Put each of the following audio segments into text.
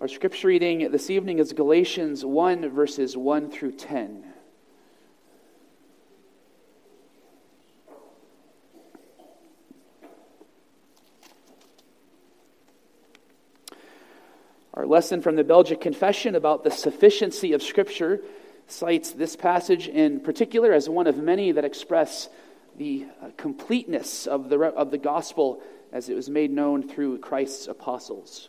Our scripture reading this evening is Galatians 1, verses 1 through 10. Our lesson from the Belgic Confession about the sufficiency of Scripture cites this passage in particular as one of many that express the completeness of the gospel as it was made known through Christ's apostles.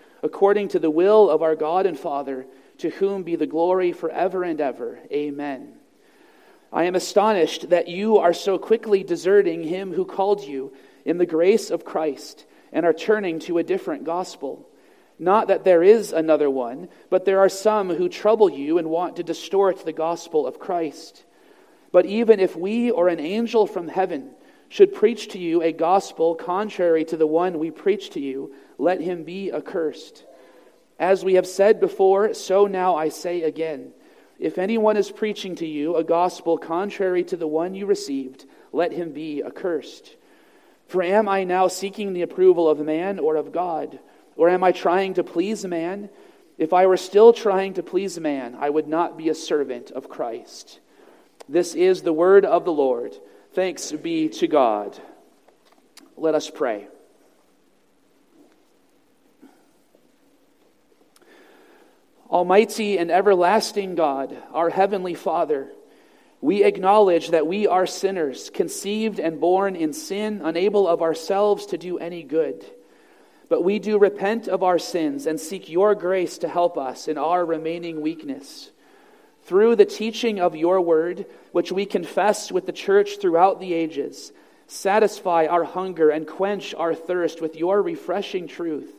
according to the will of our God and Father, to whom be the glory forever and ever. Amen. I am astonished that you are so quickly deserting him who called you in the grace of Christ and are turning to a different gospel. Not that there is another one, but there are some who trouble you and want to distort the gospel of Christ. But even if we or an angel from heaven should preach to you a gospel contrary to the one we preach to you, let him be accursed. As we have said before, so now I say again. If anyone is preaching to you a gospel contrary to the one you received, let him be accursed. For am I now seeking the approval of man or of God? Or am I trying to please man? If I were still trying to please man, I would not be a servant of Christ. This is the word of the Lord. Thanks be to God. Let us pray. Almighty and everlasting God, our heavenly Father, we acknowledge that we are sinners, conceived and born in sin, unable of ourselves to do any good. But we do repent of our sins and seek your grace to help us in our remaining weakness. Through the teaching of your word, which we confess with the church throughout the ages, satisfy our hunger and quench our thirst with your refreshing truth,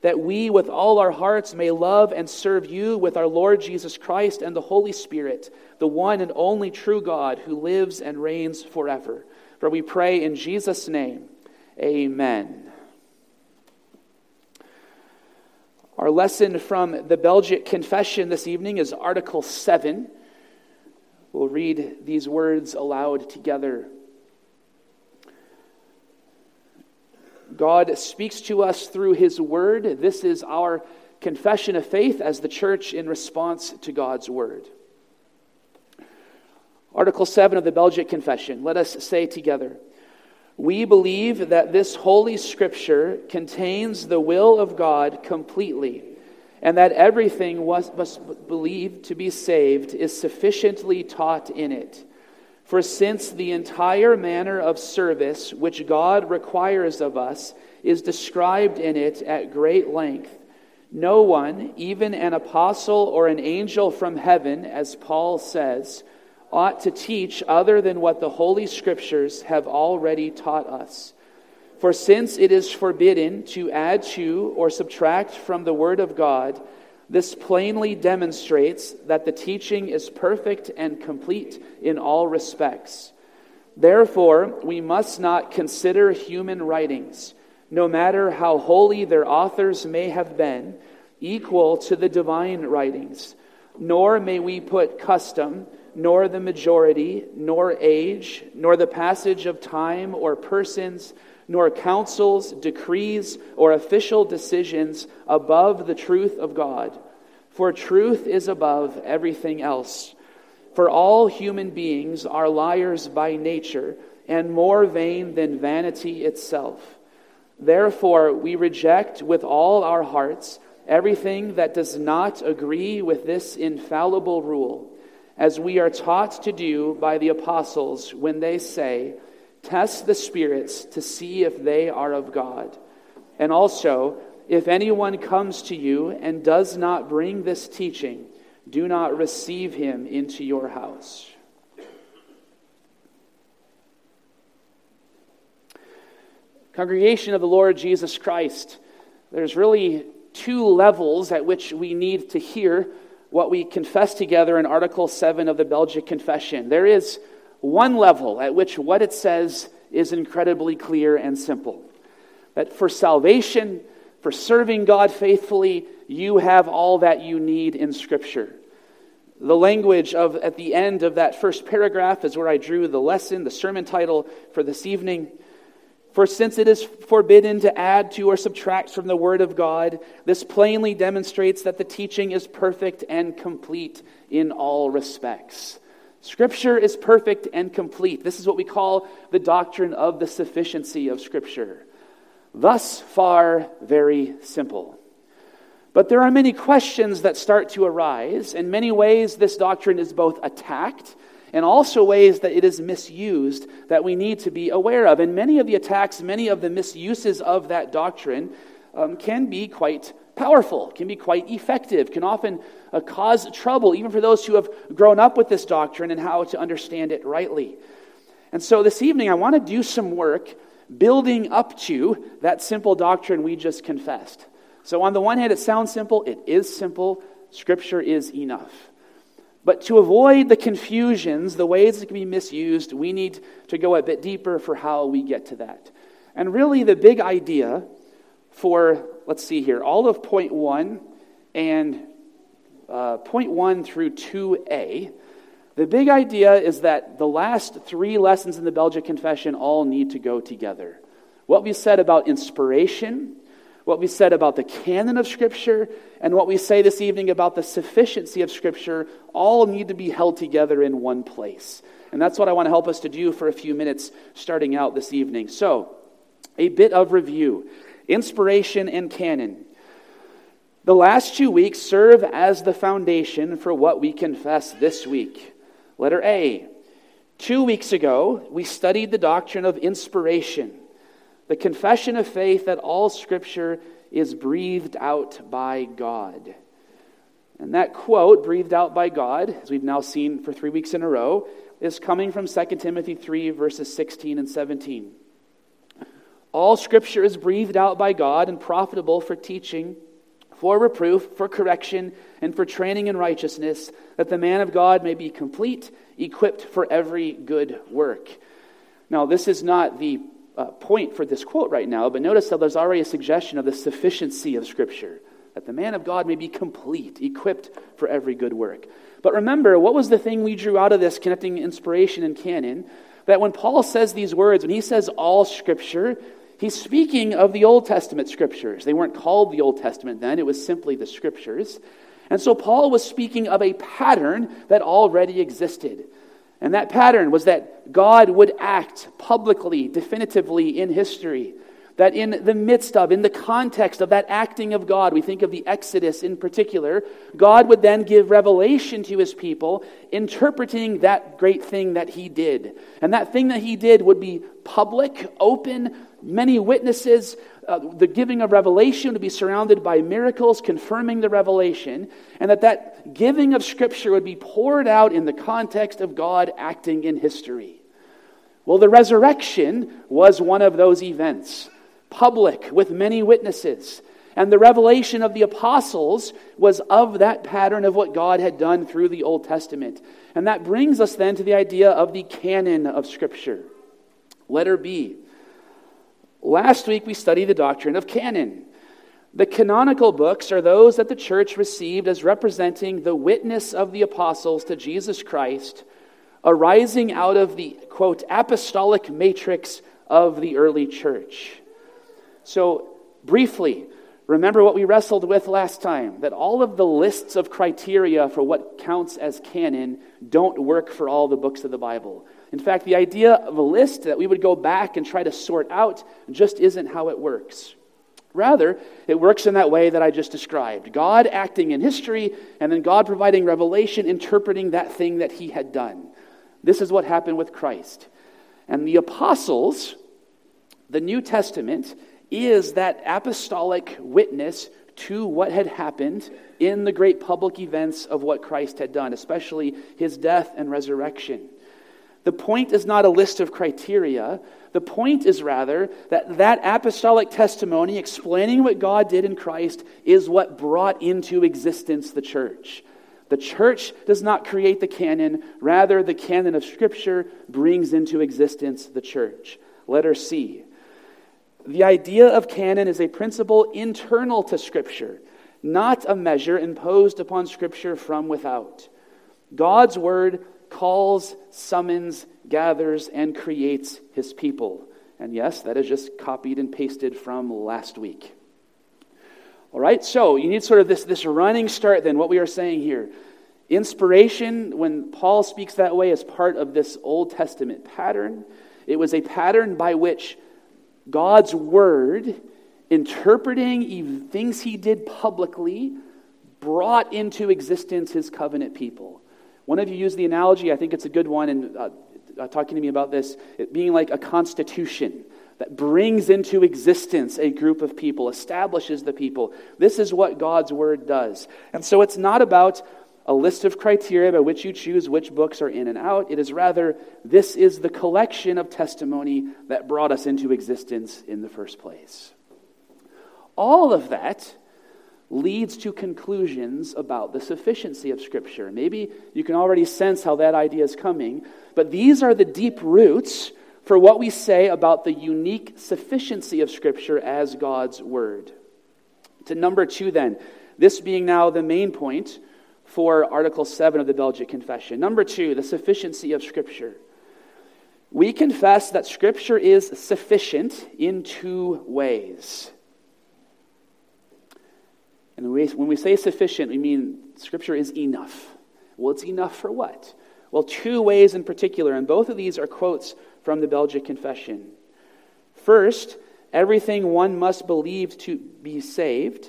that we with all our hearts may love and serve you with our Lord Jesus Christ and the Holy Spirit, the one and only true God who lives and reigns forever. For we pray in Jesus' name, amen. Our lesson from the Belgic Confession this evening is Article 7. We'll read these words aloud together. God speaks to us through his word. This is our confession of faith as the church in response to God's word. Article 7 of the Belgic Confession. Let us say together, we believe that this Holy Scripture contains the will of God completely, and that everything must believe to be saved is sufficiently taught in it. For since the entire manner of service which God requires of us is described in it at great length, no one, even an apostle or an angel from heaven, as Paul says, ought to teach other than what the Holy Scriptures have already taught us. For since it is forbidden to add to or subtract from the Word of God, this plainly demonstrates that the teaching is perfect and complete in all respects. Therefore, we must not consider human writings, no matter how holy their authors may have been, equal to the divine writings, nor may we put custom, nor the majority, nor age, nor the passage of time or persons, nor counsels, decrees, or official decisions above the truth of God. For truth is above everything else. For all human beings are liars by nature, and more vain than vanity itself. Therefore, we reject with all our hearts everything that does not agree with this infallible rule, as we are taught to do by the apostles when they say, test the spirits to see if they are of God. And also, if anyone comes to you and does not bring this teaching, do not receive him into your house. Congregation of the Lord Jesus Christ, there's really two levels at which we need to hear what we confess together in Article 7 of the Belgic Confession. There is one level at which what it says is incredibly clear and simple. That for salvation, for serving God faithfully, you have all that you need in Scripture. The language at the end of that first paragraph is where I drew the sermon title for this evening. For since it is forbidden to add to or subtract from the Word of God, this plainly demonstrates that the teaching is perfect and complete in all respects. Scripture is perfect and complete. This is what we call the doctrine of the sufficiency of Scripture. Thus far, very simple. But there are many questions that start to arise. In many ways, this doctrine is both attacked and also ways that it is misused that we need to be aware of. And many of the attacks, many of the misuses of that doctrine can be quite powerful, can be quite effective, can often cause trouble, even for those who have grown up with this doctrine and how to understand it rightly. And so this evening, I want to do some work building up to that simple doctrine we just confessed. So on the one hand, it sounds simple. It is simple. Scripture is enough. But to avoid the confusions, the ways it can be misused, we need to go a bit deeper for how we get to that. And really the big idea for, let's see here, all of point 1 and point 1 through 2a, the big idea is that the last three lessons in the Belgic Confession all need to go together. What we said about inspiration, what we said about the canon of Scripture, and what we say this evening about the sufficiency of Scripture all need to be held together in one place. And that's what I want to help us to do for a few minutes starting out this evening. So, a bit of review. Inspiration and canon. The last 2 weeks serve as the foundation for what we confess this week. Letter A. 2 weeks ago, we studied the doctrine of inspiration. The confession of faith that all Scripture is breathed out by God. And that quote, breathed out by God, as we've now seen for 3 weeks in a row, is coming from 2 Timothy 3, verses 16 and 17. All Scripture is breathed out by God and profitable for teaching, for reproof, for correction, and for training in righteousness, that the man of God may be complete, equipped for every good work. Now, this is not the point for this quote right now, but notice how there's already a suggestion of the sufficiency of Scripture, that the man of God may be complete, equipped for every good work. But remember, what was the thing we drew out of this connecting inspiration and canon? That when Paul says these words, when he says all Scripture, he's speaking of the Old Testament Scriptures. They weren't called the Old Testament then, it was simply the Scriptures. And so Paul was speaking of a pattern that already existed. And that pattern was that God would act publicly, definitively in history. That in the midst of, in the context of that acting of God, we think of the Exodus in particular, God would then give revelation to his people, interpreting that great thing that he did. And that thing that he did would be public, open, many witnesses. The giving of revelation would be surrounded by miracles confirming the revelation, and that giving of Scripture would be poured out in the context of God acting in history. Well, the resurrection was one of those events, public with many witnesses. And the revelation of the apostles was of that pattern of what God had done through the Old Testament. And that brings us then to the idea of the canon of Scripture. Letter B. Last week we studied the doctrine of canon. The canonical books are those that the church received as representing the witness of the apostles to Jesus Christ, arising out of the, quote, apostolic matrix of the early church. So, briefly, remember what we wrestled with last time, that all of the lists of criteria for what counts as canon don't work for all the books of the Bible. In fact, the idea of a list that we would go back and try to sort out just isn't how it works. Rather, it works in that way that I just described. God acting in history, and then God providing revelation, interpreting that thing that he had done. This is what happened with Christ. And the apostles, the New Testament, is that apostolic witness to what had happened in the great public events of what Christ had done, especially his death and resurrection. The point is not a list of criteria. The point is rather that apostolic testimony explaining what God did in Christ is what brought into existence the church. The church does not create the canon. Rather, the canon of Scripture brings into existence the church. Letter C. The idea of canon is a principle internal to Scripture, not a measure imposed upon Scripture from without. God's word calls, summons, gathers, and creates his people. And yes, that is just copied and pasted from last week. All right, so you need sort of this running start then, what we are saying here. Inspiration, when Paul speaks that way, is part of this Old Testament pattern. It was a pattern by which God's word, interpreting things he did publicly, brought into existence his covenant people. One of you used the analogy, I think it's a good one, and talking to me about this, it being like a constitution that brings into existence a group of people, establishes the people. This is what God's word does. And so it's not about a list of criteria by which you choose which books are in and out. It is rather, this is the collection of testimony that brought us into existence in the first place. All of that leads to conclusions about the sufficiency of Scripture. Maybe you can already sense how that idea is coming, but these are the deep roots for what we say about the unique sufficiency of Scripture as God's word. To number two then, this being now the main point for Article 7 of the Belgic Confession. Number two, the sufficiency of Scripture. We confess that Scripture is sufficient in two ways. And when we say sufficient, we mean Scripture is enough. Well, it's enough for what? Well, two ways in particular, and both of these are quotes from the Belgic Confession. First, everything one must believe to be saved.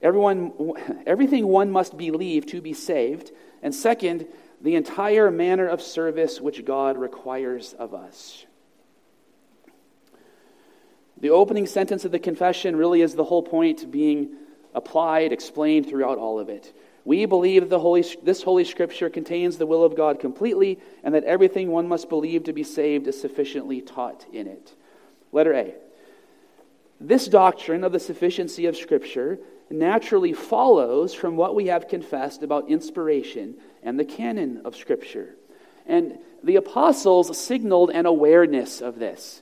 Everything one must believe to be saved. And second, the entire manner of service which God requires of us. The opening sentence of the Confession really is the whole point being applied, explained throughout all of it. We believe this Holy Scripture contains the will of God completely, and that everything one must believe to be saved is sufficiently taught in it. Letter A. This doctrine of the sufficiency of Scripture naturally follows from what we have confessed about inspiration and the canon of Scripture. And the apostles signaled an awareness of this.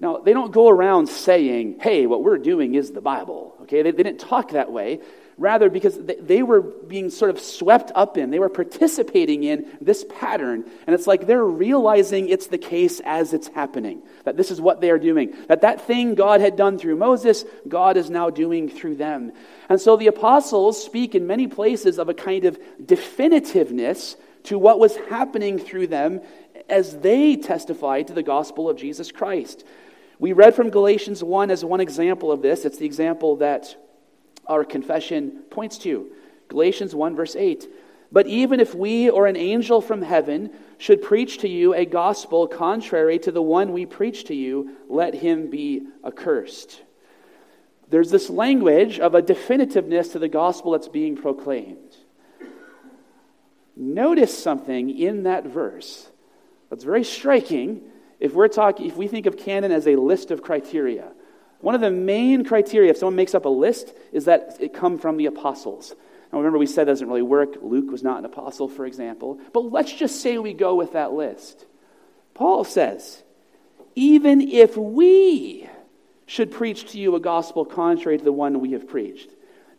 Now, they don't go around saying, hey, what we're doing is the Bible. Okay, they didn't talk that way. Rather, because they were being sort of swept up in, they were participating in this pattern. And it's like they're realizing it's the case as it's happening, that this is what they are doing, that thing God had done through Moses, God is now doing through them. And so the apostles speak in many places of a kind of definitiveness to what was happening through them as they testified to the gospel of Jesus Christ. We read from Galatians 1 as one example of this. It's the example that our confession points to. Galatians 1 verse 8. But even if we or an angel from heaven should preach to you a gospel contrary to the one we preach to you, let him be accursed. There's this language of a definitiveness to the gospel that's being proclaimed. Notice something in that verse that's very striking. If we think of canon as a list of criteria, one of the main criteria, if someone makes up a list, is that it come from the apostles. Now remember, we said it doesn't really work. Luke was not an apostle, for example. But let's just say we go with that list. Paul says, even if we should preach to you a gospel contrary to the one we have preached,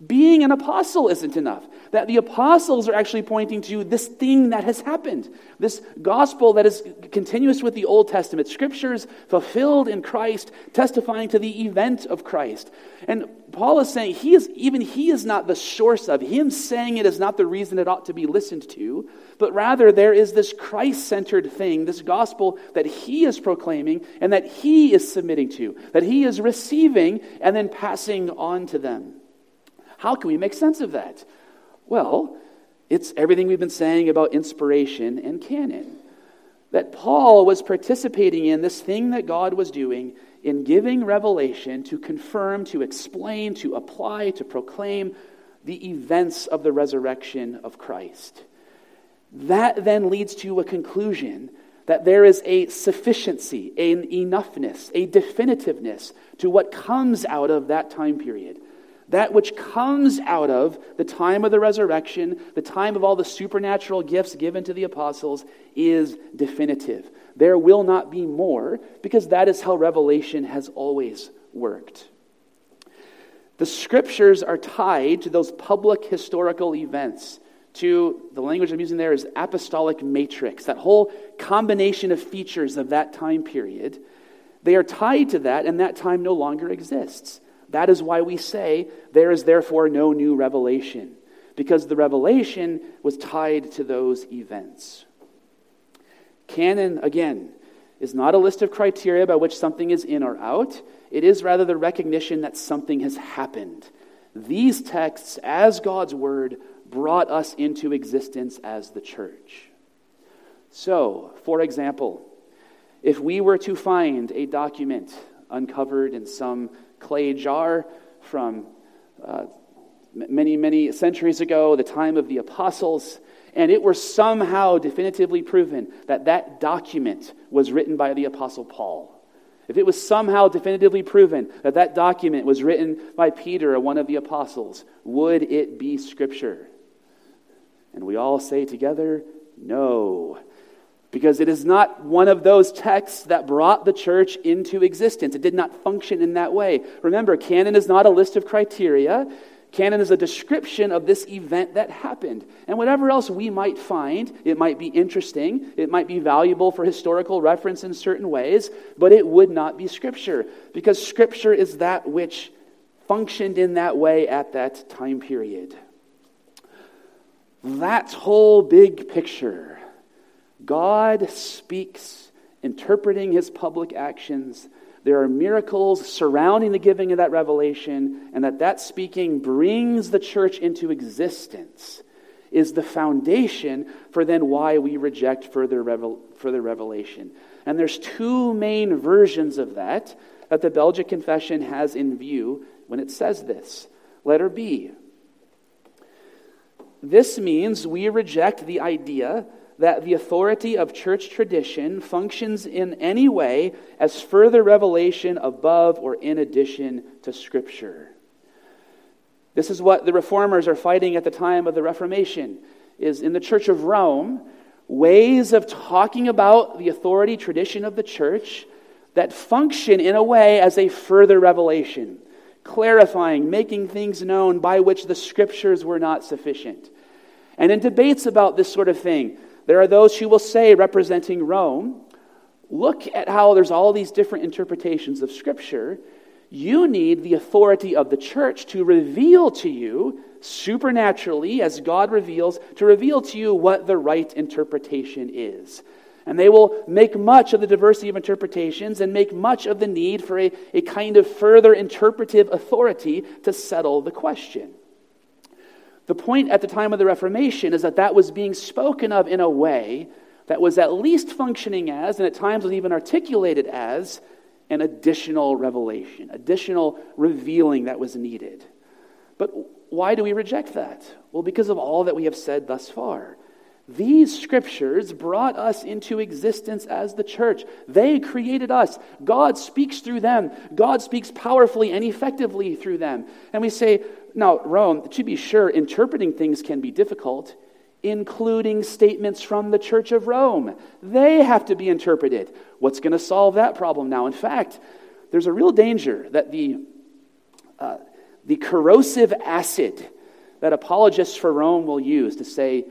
being an apostle isn't enough. That the apostles are actually pointing to this thing that has happened. This gospel that is continuous with the Old Testament Scriptures, fulfilled in Christ, testifying to the event of Christ. And Paul is saying he is not the source of him saying it is not the reason it ought to be listened to, but rather there is this Christ-centered thing, this gospel that he is proclaiming and that he is submitting to, that he is receiving and then passing on to them. How can we make sense of that? Well, it's everything we've been saying about inspiration and canon. That Paul was participating in this thing that God was doing in giving revelation to confirm, to explain, to apply, to proclaim the events of the resurrection of Christ. That then leads to a conclusion that there is a sufficiency, an enoughness, a definitiveness to what comes out of that time period. That which comes out of the time of the resurrection, the time of all the supernatural gifts given to the apostles, is definitive. There will not be more, because that is how Revelation has always worked. The Scriptures are tied to those public historical events, to, the language I'm using there is apostolic matrix, that whole combination of features of that time period. They are tied to that, and that time no longer exists. That is why we say there is therefore no new revelation, because the revelation was tied to those events. Canon, again, is not a list of criteria by which something is in or out. It is rather the recognition that something has happened. These texts, as God's word, brought us into existence as the church. So, for example, if we were to find a document uncovered in some clay jar from many centuries ago, the time of the apostles, and it were somehow definitively proven that that document was written by the apostle Paul, if it was somehow definitively proven that that document was written by Peter or one of the apostles, would it be Scripture? And we all say together, no. Because it is not one of those texts that brought the church into existence. It did not function in that way. Remember, canon is not a list of criteria. Canon is a description of this event that happened. And whatever else we might find, it might be interesting, it might be valuable for historical reference in certain ways, but it would not be Scripture, because Scripture is that which functioned in that way at that time period. That whole big picture, God speaks, interpreting his public actions. There are miracles surrounding the giving of that revelation, and that speaking brings the church into existence is the foundation for then why we reject further revelation. And there's two main versions of that the Belgic Confession has in view when it says this. Letter B. This means we reject the idea that the authority of church tradition functions in any way as further revelation above or in addition to Scripture. This is what the reformers are fighting at the time of the Reformation, is in the Church of Rome, ways of talking about the authority tradition of the church that function in a way as a further revelation, clarifying, making things known by which the Scriptures were not sufficient. And in debates about this sort of thing, there are those who will say, representing Rome, look at how there's all these different interpretations of Scripture. You need the authority of the church to reveal to you, supernaturally, as God reveals, to reveal to you what the right interpretation is. And they will make much of the diversity of interpretations and make much of the need for a kind of further interpretive authority to settle the question. The point at the time of the Reformation is that was being spoken of in a way that was at least functioning as, and at times was even articulated as, an additional revelation, additional revealing that was needed. But why do we reject that? Well, because of all that we have said thus far. These Scriptures brought us into existence as the church. They created us. God speaks through them. God speaks powerfully and effectively through them. And we say, now, Rome, to be sure, interpreting things can be difficult, including statements from the Church of Rome. They have to be interpreted. What's going to solve that problem now? In fact, there's a real danger that the corrosive acid that apologists for Rome will use to say,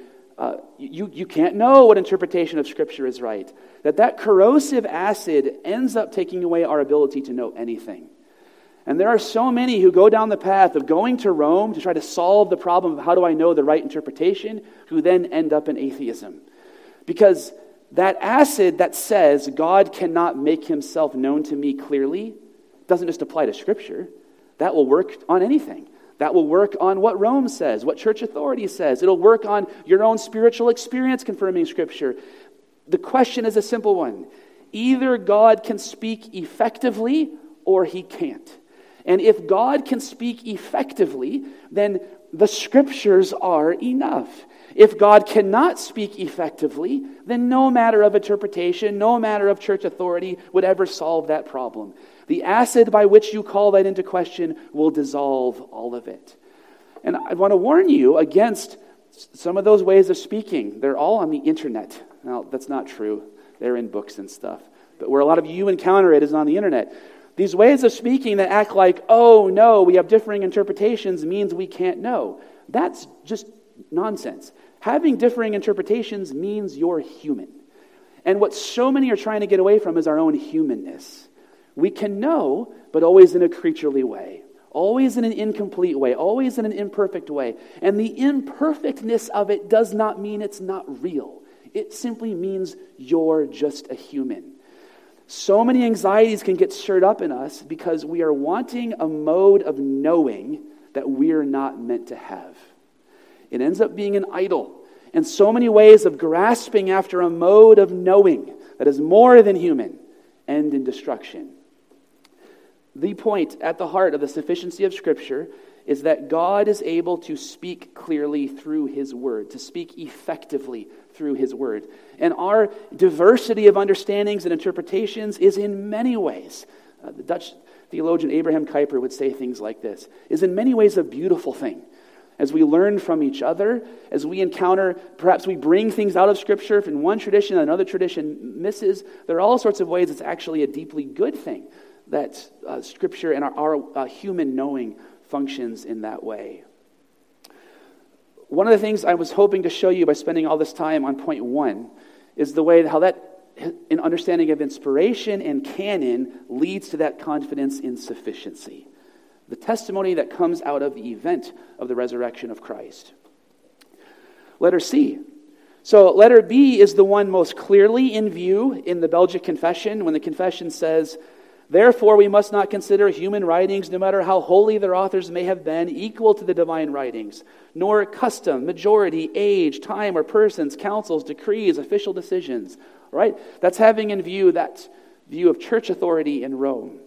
you can't know what interpretation of Scripture is right, that corrosive acid ends up taking away our ability to know anything. And there are so many who go down the path of going to Rome to try to solve the problem of how do I know the right interpretation, who then end up in atheism. Because that acid that says God cannot make himself known to me clearly doesn't just apply to Scripture. That will work on anything. That will work on what Rome says, what church authority says. It'll work on your own spiritual experience confirming Scripture. The question is a simple one. Either God can speak effectively or he can't. And if God can speak effectively, then the Scriptures are enough. If God cannot speak effectively, then no matter of interpretation, no matter of church authority would ever solve that problem. The acid by which you call that into question will dissolve all of it. And I want to warn you against some of those ways of speaking. They're all on the internet. Now, that's not true. They're in books and stuff. But where a lot of you encounter it is on the internet. These ways of speaking that act like, oh no, we have differing interpretations means we can't know. That's just nonsense. Having differing interpretations means you're human. And what so many are trying to get away from is our own humanness. We can know, but always in a creaturely way. Always in an incomplete way. Always in an imperfect way. And the imperfectness of it does not mean it's not real. It simply means you're just a human. So many anxieties can get stirred up in us because we are wanting a mode of knowing that we're not meant to have. It ends up being an idol. And so many ways of grasping after a mode of knowing that is more than human end in destruction. The point at the heart of the sufficiency of Scripture is that God is able to speak clearly through His Word, to speak effectively through His Word. And our diversity of understandings and interpretations is in many ways, the Dutch theologian Abraham Kuyper would say things like this, is in many ways a beautiful thing. As we learn from each other, as we encounter, perhaps we bring things out of Scripture in one tradition and another tradition misses, there are all sorts of ways it's actually a deeply good thing that Scripture and our human knowing functions in that way. One of the things I was hoping to show you by spending all this time on point one is the way how that an understanding of inspiration and canon leads to that confidence in sufficiency. The testimony that comes out of the event of the resurrection of Christ. Letter C. So letter B is the one most clearly in view in the Belgic Confession when the confession says, "Therefore we must not consider human writings, no matter how holy their authors may have been, equal to the divine writings, nor custom, majority, age, time, or persons, councils, decrees, official decisions." Right? That's having in view that view of church authority in Rome.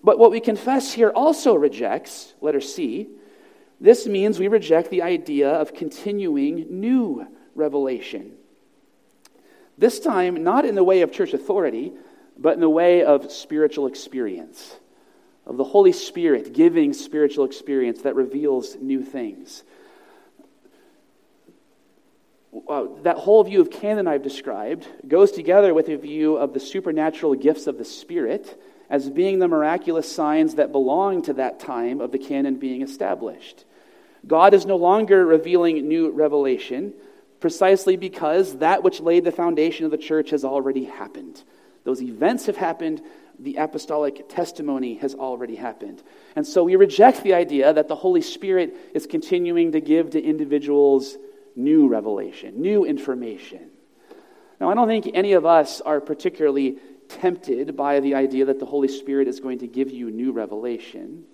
But what we confess here also rejects, letter C. This means we reject the idea of continuing new revelation. This time, not in the way of church authority, but in the way of spiritual experience, of the Holy Spirit giving spiritual experience that reveals new things. That whole view of canon I've described goes together with a view of the supernatural gifts of the Spirit as being the miraculous signs that belong to that time of the canon being established. God is no longer revealing new revelation precisely because that which laid the foundation of the church has already happened. Those events have happened. The apostolic testimony has already happened. And so we reject the idea that the Holy Spirit is continuing to give to individuals new revelation, new information. Now, I don't think any of us are particularly tempted by the idea that the Holy Spirit is going to give you new revelation.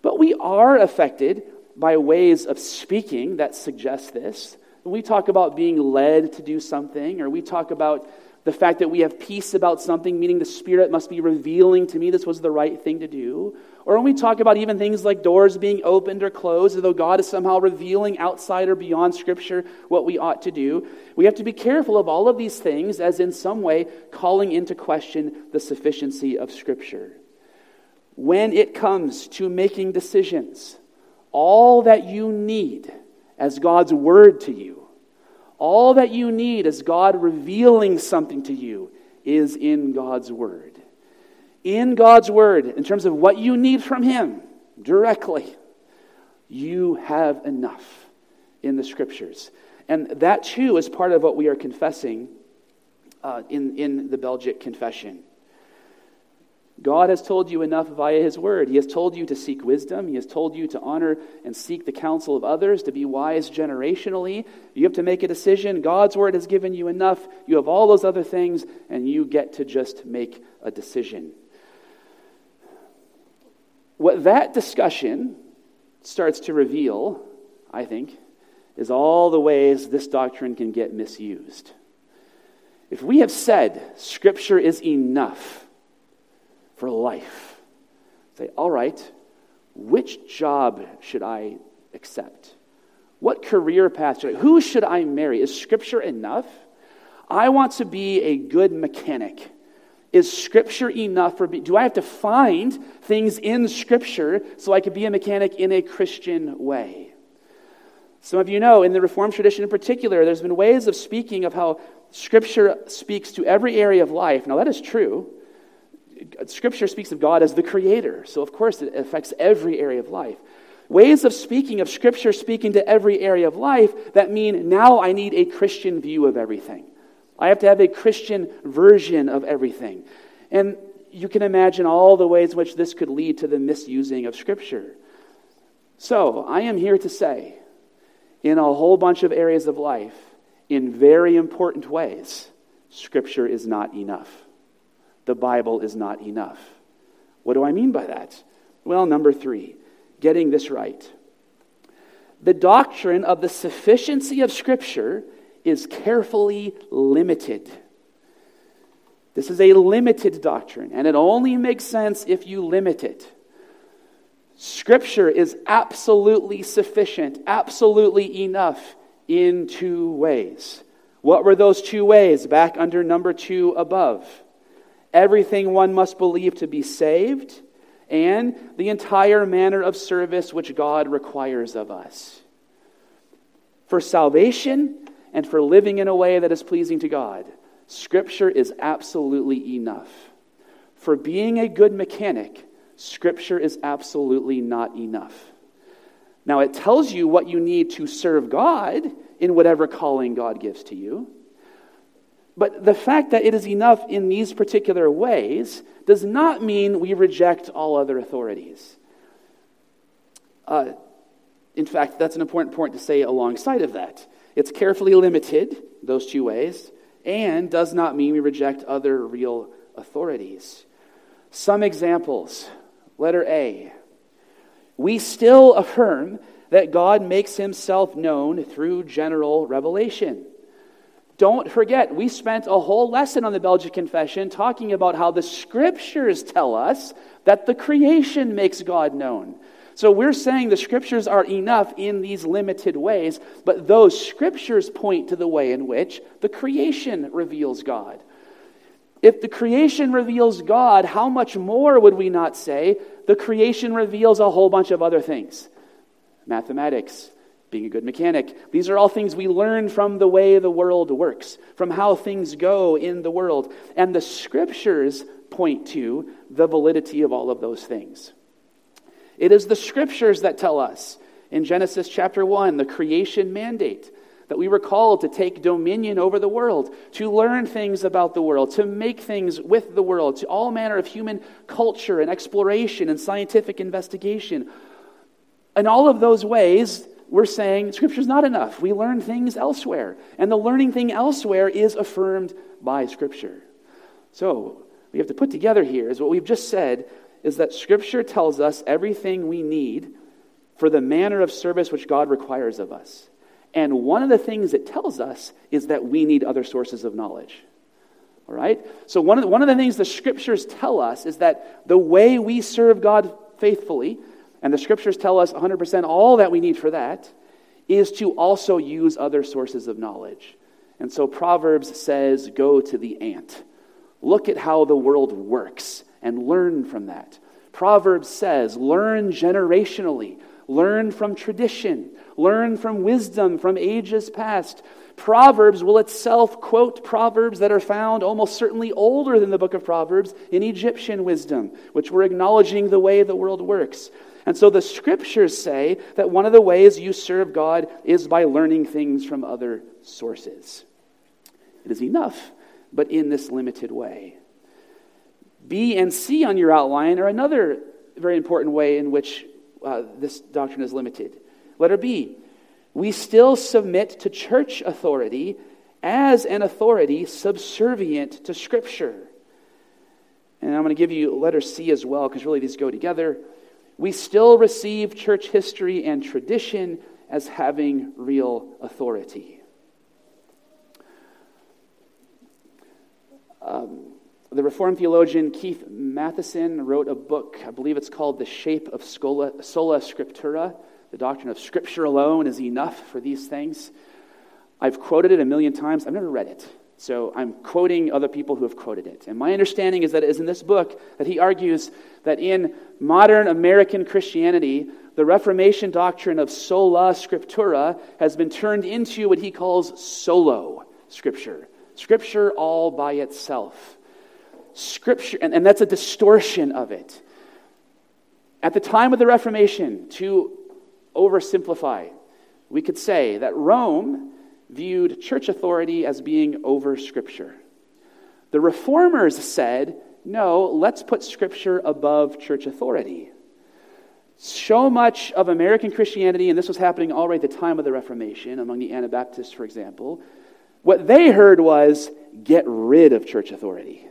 But we are affected by ways of speaking that suggest this. When we talk about being led to do something, or we talk about the fact that we have peace about something, meaning the Spirit must be revealing to me this was the right thing to do. Or when we talk about even things like doors being opened or closed, although God is somehow revealing outside or beyond Scripture what we ought to do, we have to be careful of all of these things as in some way calling into question the sufficiency of Scripture. When it comes to making decisions, all that you need as God's word to you, all that you need as God revealing something to you is in God's word. In God's word, in terms of what you need from Him directly, you have enough in the Scriptures. And that too is part of what we are confessing in the Belgic Confession. God has told you enough via His word. He has told you to seek wisdom. He has told you to honor and seek the counsel of others, to be wise generationally. You have to make a decision. God's word has given you enough. You have all those other things, and you get to just make a decision. What that discussion starts to reveal, I think, is all the ways this doctrine can get misused. If we have said Scripture is enough for life, say, all right, which job should I accept? What career path should I? Who should I marry? Is Scripture enough? I want to be a good mechanic. Is Scripture enough for me? Do I have to find things in Scripture so I could be a mechanic in a Christian way? Some of you know, in the Reformed tradition in particular, there's been ways of speaking of how Scripture speaks to every area of life. Now, that is true. Scripture speaks of God as the Creator, so of course it affects every area of life. Ways of speaking of Scripture speaking to every area of life that mean now I need a Christian view of everything. I have to have a Christian version of everything. And you can imagine all the ways in which this could lead to the misusing of Scripture. So, I am here to say, in a whole bunch of areas of life, in very important ways, Scripture is not enough. The Bible is not enough. What do I mean by that? Well, number three, getting this right. The doctrine of the sufficiency of Scripture is carefully limited. This is a limited doctrine, and it only makes sense if you limit it. Scripture is absolutely sufficient, absolutely enough in two ways. What were those two ways? Back under number two above. Everything one must believe to be saved, and the entire manner of service which God requires of us. For salvation and for living in a way that is pleasing to God, Scripture is absolutely enough. For being a good mechanic, Scripture is absolutely not enough. Now, it tells you what you need to serve God in whatever calling God gives to you. But the fact that it is enough in these particular ways does not mean we reject all other authorities. In fact, that's an important point to say alongside of that. It's carefully limited, those two ways, and does not mean we reject other real authorities. Some examples. Letter A. We still affirm that God makes himself known through general revelation. Don't forget, we spent a whole lesson on the Belgic Confession talking about how the Scriptures tell us that the creation makes God known. So we're saying the Scriptures are enough in these limited ways, but those Scriptures point to the way in which the creation reveals God. If the creation reveals God, how much more would we not say the creation reveals a whole bunch of other things? Mathematics, being a good mechanic. These are all things we learn from the way the world works, from how things go in the world. And the Scriptures point to the validity of all of those things. It is the Scriptures that tell us, in Genesis chapter 1, the creation mandate, that we were called to take dominion over the world, to learn things about the world, to make things with the world, to all manner of human culture and exploration and scientific investigation. In all of those ways, we're saying Scripture's not enough. We learn things elsewhere. And the learning thing elsewhere is affirmed by Scripture. So, we have to put together here is what we've just said is that Scripture tells us everything we need for the manner of service which God requires of us. And one of the things it tells us is that we need other sources of knowledge. All right? So one of the things the Scriptures tell us is that the way we serve God faithfully, and the Scriptures tell us 100% all that we need for that, is to also use other sources of knowledge. And so Proverbs says, go to the ant. Look at how the world works and learn from that. Proverbs says, learn generationally. Learn from tradition. Learn from wisdom from ages past. Proverbs will itself quote proverbs that are found almost certainly older than the book of Proverbs in Egyptian wisdom, which we're acknowledging the way the world works. And so the Scriptures say that one of the ways you serve God is by learning things from other sources. It is enough, but in this limited way. B and C on your outline are another very important way in which this doctrine is limited. Letter B, we still submit to church authority as an authority subservient to Scripture. And I'm going to give you letter C as well, because really these go together. We still receive church history and tradition as having real authority. The Reformed theologian Keith Matheson wrote a book, I believe it's called The Shape of Sola Scriptura, The doctrine of Scripture alone is enough for these things. I've quoted it a million times. I've never read it. So I'm quoting other people who have quoted it. And my understanding is that it is in this book that he argues that in modern American Christianity, the Reformation doctrine of sola scriptura has been turned into what he calls solo scripture. Scripture all by itself. Scripture, and that's a distortion of it. At the time of the Reformation, to oversimplify, we could say that Rome viewed church authority as being over Scripture. The Reformers said, no, let's put Scripture above church authority. So much of American Christianity, and this was happening already at the time of the Reformation, among the Anabaptists, for example, what they heard was, get rid of church authority.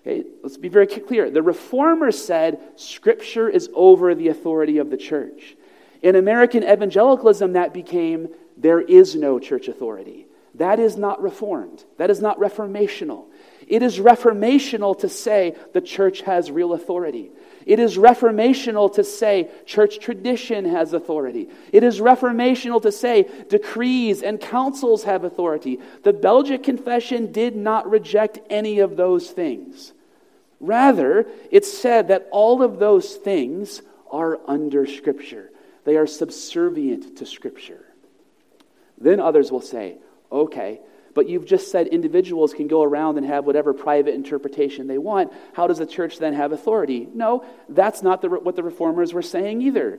Okay, let's be very clear. The Reformers said, Scripture is over the authority of the church. In American evangelicalism, that became, there is no church authority. That is not reformed. That is not reformational. It is reformational to say the church has real authority. It is reformational to say church tradition has authority. It is reformational to say decrees and councils have authority. The Belgic Confession did not reject any of those things. Rather, it said that all of those things are under Scripture. They are subservient to Scripture. Then others will say, okay, but you've just said individuals can go around and have whatever private interpretation they want. How does the church then have authority? No, that's not what the Reformers were saying either.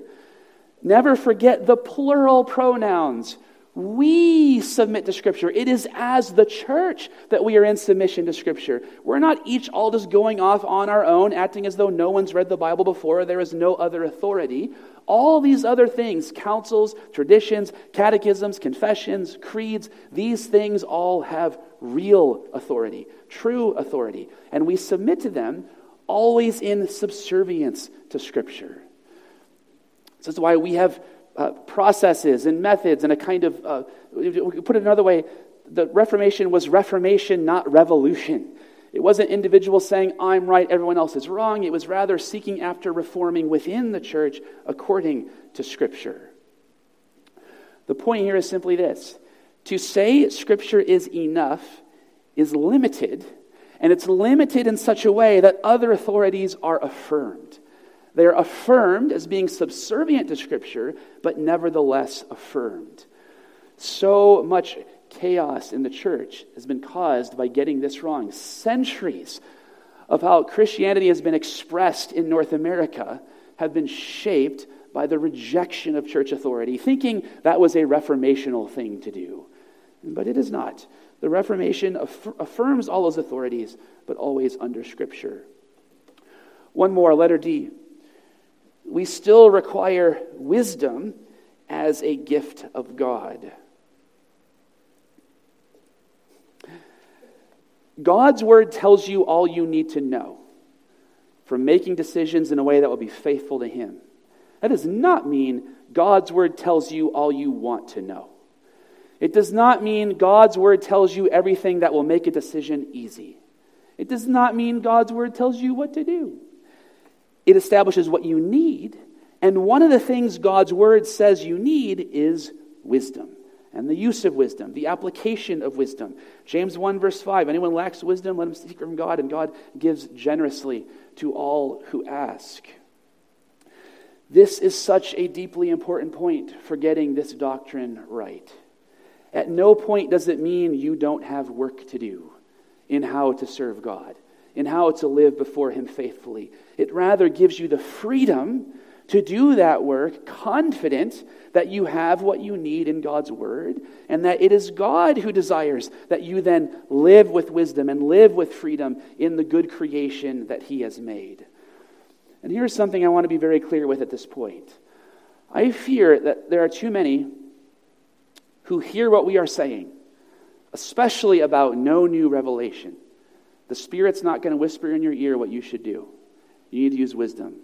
Never forget the plural pronouns. We submit to Scripture. It is as the church that we are in submission to Scripture. We're not each all just going off on our own, acting as though no one's read the Bible before, or there is no other authority. All these other things, councils, traditions, catechisms, confessions, creeds, these things all have real authority, true authority. And we submit to them always in subservience to Scripture. This is why we have processes and methods and a kind of, put it another way, the Reformation was reformation, not revolution. It wasn't individuals saying, I'm right, everyone else is wrong. It was rather seeking after reforming within the church according to Scripture. The point here is simply this. To say Scripture is enough is limited, and it's limited in such a way that other authorities are affirmed. They are affirmed as being subservient to Scripture, but nevertheless affirmed. So much chaos in the church has been caused by getting this wrong. Centuries of how Christianity has been expressed in North America have been shaped by the rejection of church authority, thinking that was a reformational thing to do. But it is not. The Reformation affirms all those authorities, but always under Scripture. One more, letter D. We still require wisdom as a gift of God. God's word tells you all you need to know for making decisions in a way that will be faithful to Him. That does not mean God's word tells you all you want to know. It does not mean God's word tells you everything that will make a decision easy. It does not mean God's word tells you what to do. It establishes what you need, and one of the things God's word says you need is wisdom and the use of wisdom, the application of wisdom. James 1, verse 5, anyone lacks wisdom, let him seek from God, and God gives generously to all who ask. This is such a deeply important point for getting this doctrine right. At no point does it mean you don't have work to do in how to serve God, in how to live before Him faithfully. It rather gives you the freedom to do that work, confident that you have what you need in God's word, and that it is God who desires that you then live with wisdom and live with freedom in the good creation that He has made. And here's something I want to be very clear with at this point. I fear that there are too many who hear what we are saying, especially about no new revelation. The Spirit's not going to whisper in your ear what you should do. You need to use wisdom.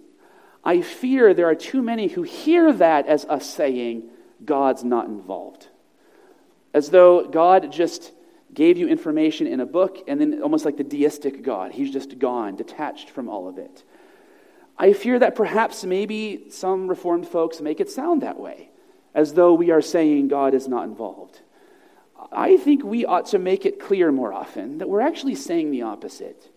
I fear there are too many who hear that as us saying, God's not involved. As though God just gave you information in a book and then almost like the deistic God, He's just gone, detached from all of it. I fear that perhaps maybe some Reformed folks make it sound that way, as though we are saying God is not involved. I think we ought to make it clear more often that we're actually saying the opposite.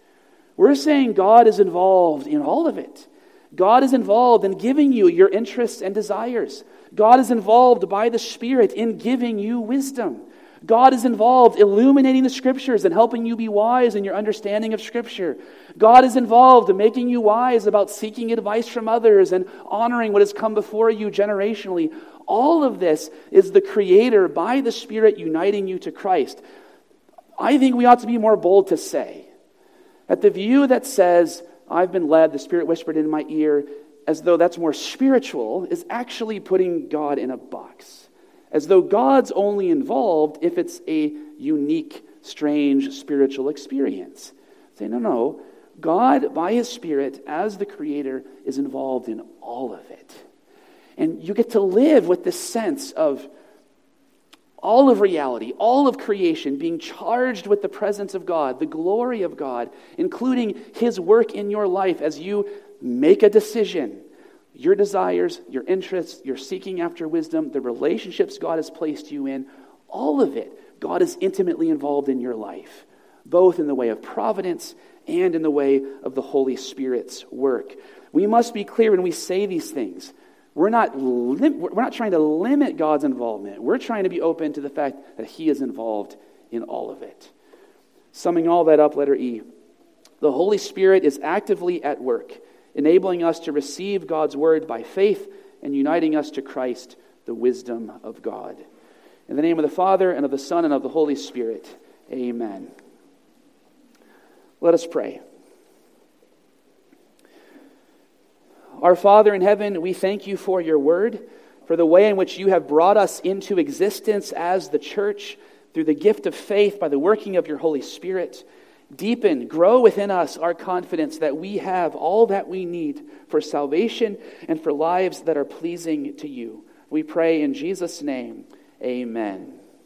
We're saying God is involved in all of it. God is involved in giving you your interests and desires. God is involved by the Spirit in giving you wisdom. God is involved illuminating the Scriptures and helping you be wise in your understanding of Scripture. God is involved in making you wise about seeking advice from others and honoring what has come before you generationally. All of this is the Creator by the Spirit uniting you to Christ. I think we ought to be more bold to say that the view that says, I've been led, the Spirit whispered in my ear, as though that's more spiritual, is actually putting God in a box. As though God's only involved if it's a unique, strange spiritual experience. Say, no. God, by His Spirit, as the Creator, is involved in all of it. And you get to live with this sense of all of reality, all of creation, being charged with the presence of God, the glory of God, including His work in your life as you make a decision. Your desires, your interests, your seeking after wisdom, the relationships God has placed you in, all of it, God is intimately involved in your life, both in the way of providence and in the way of the Holy Spirit's work. We must be clear when we say these things. We're not trying to limit God's involvement. We're trying to be open to the fact that He is involved in all of it. Summing all that up, letter E, the Holy Spirit is actively at work, enabling us to receive God's word by faith and uniting us to Christ, the wisdom of God. In the name of the Father, and of the Son, and of the Holy Spirit, amen. Let us pray. Our Father in heaven, we thank you for your word, for the way in which you have brought us into existence as the church through the gift of faith by the working of your Holy Spirit. Deepen, grow within us our confidence that we have all that we need for salvation and for lives that are pleasing to you. We pray in Jesus' name, amen.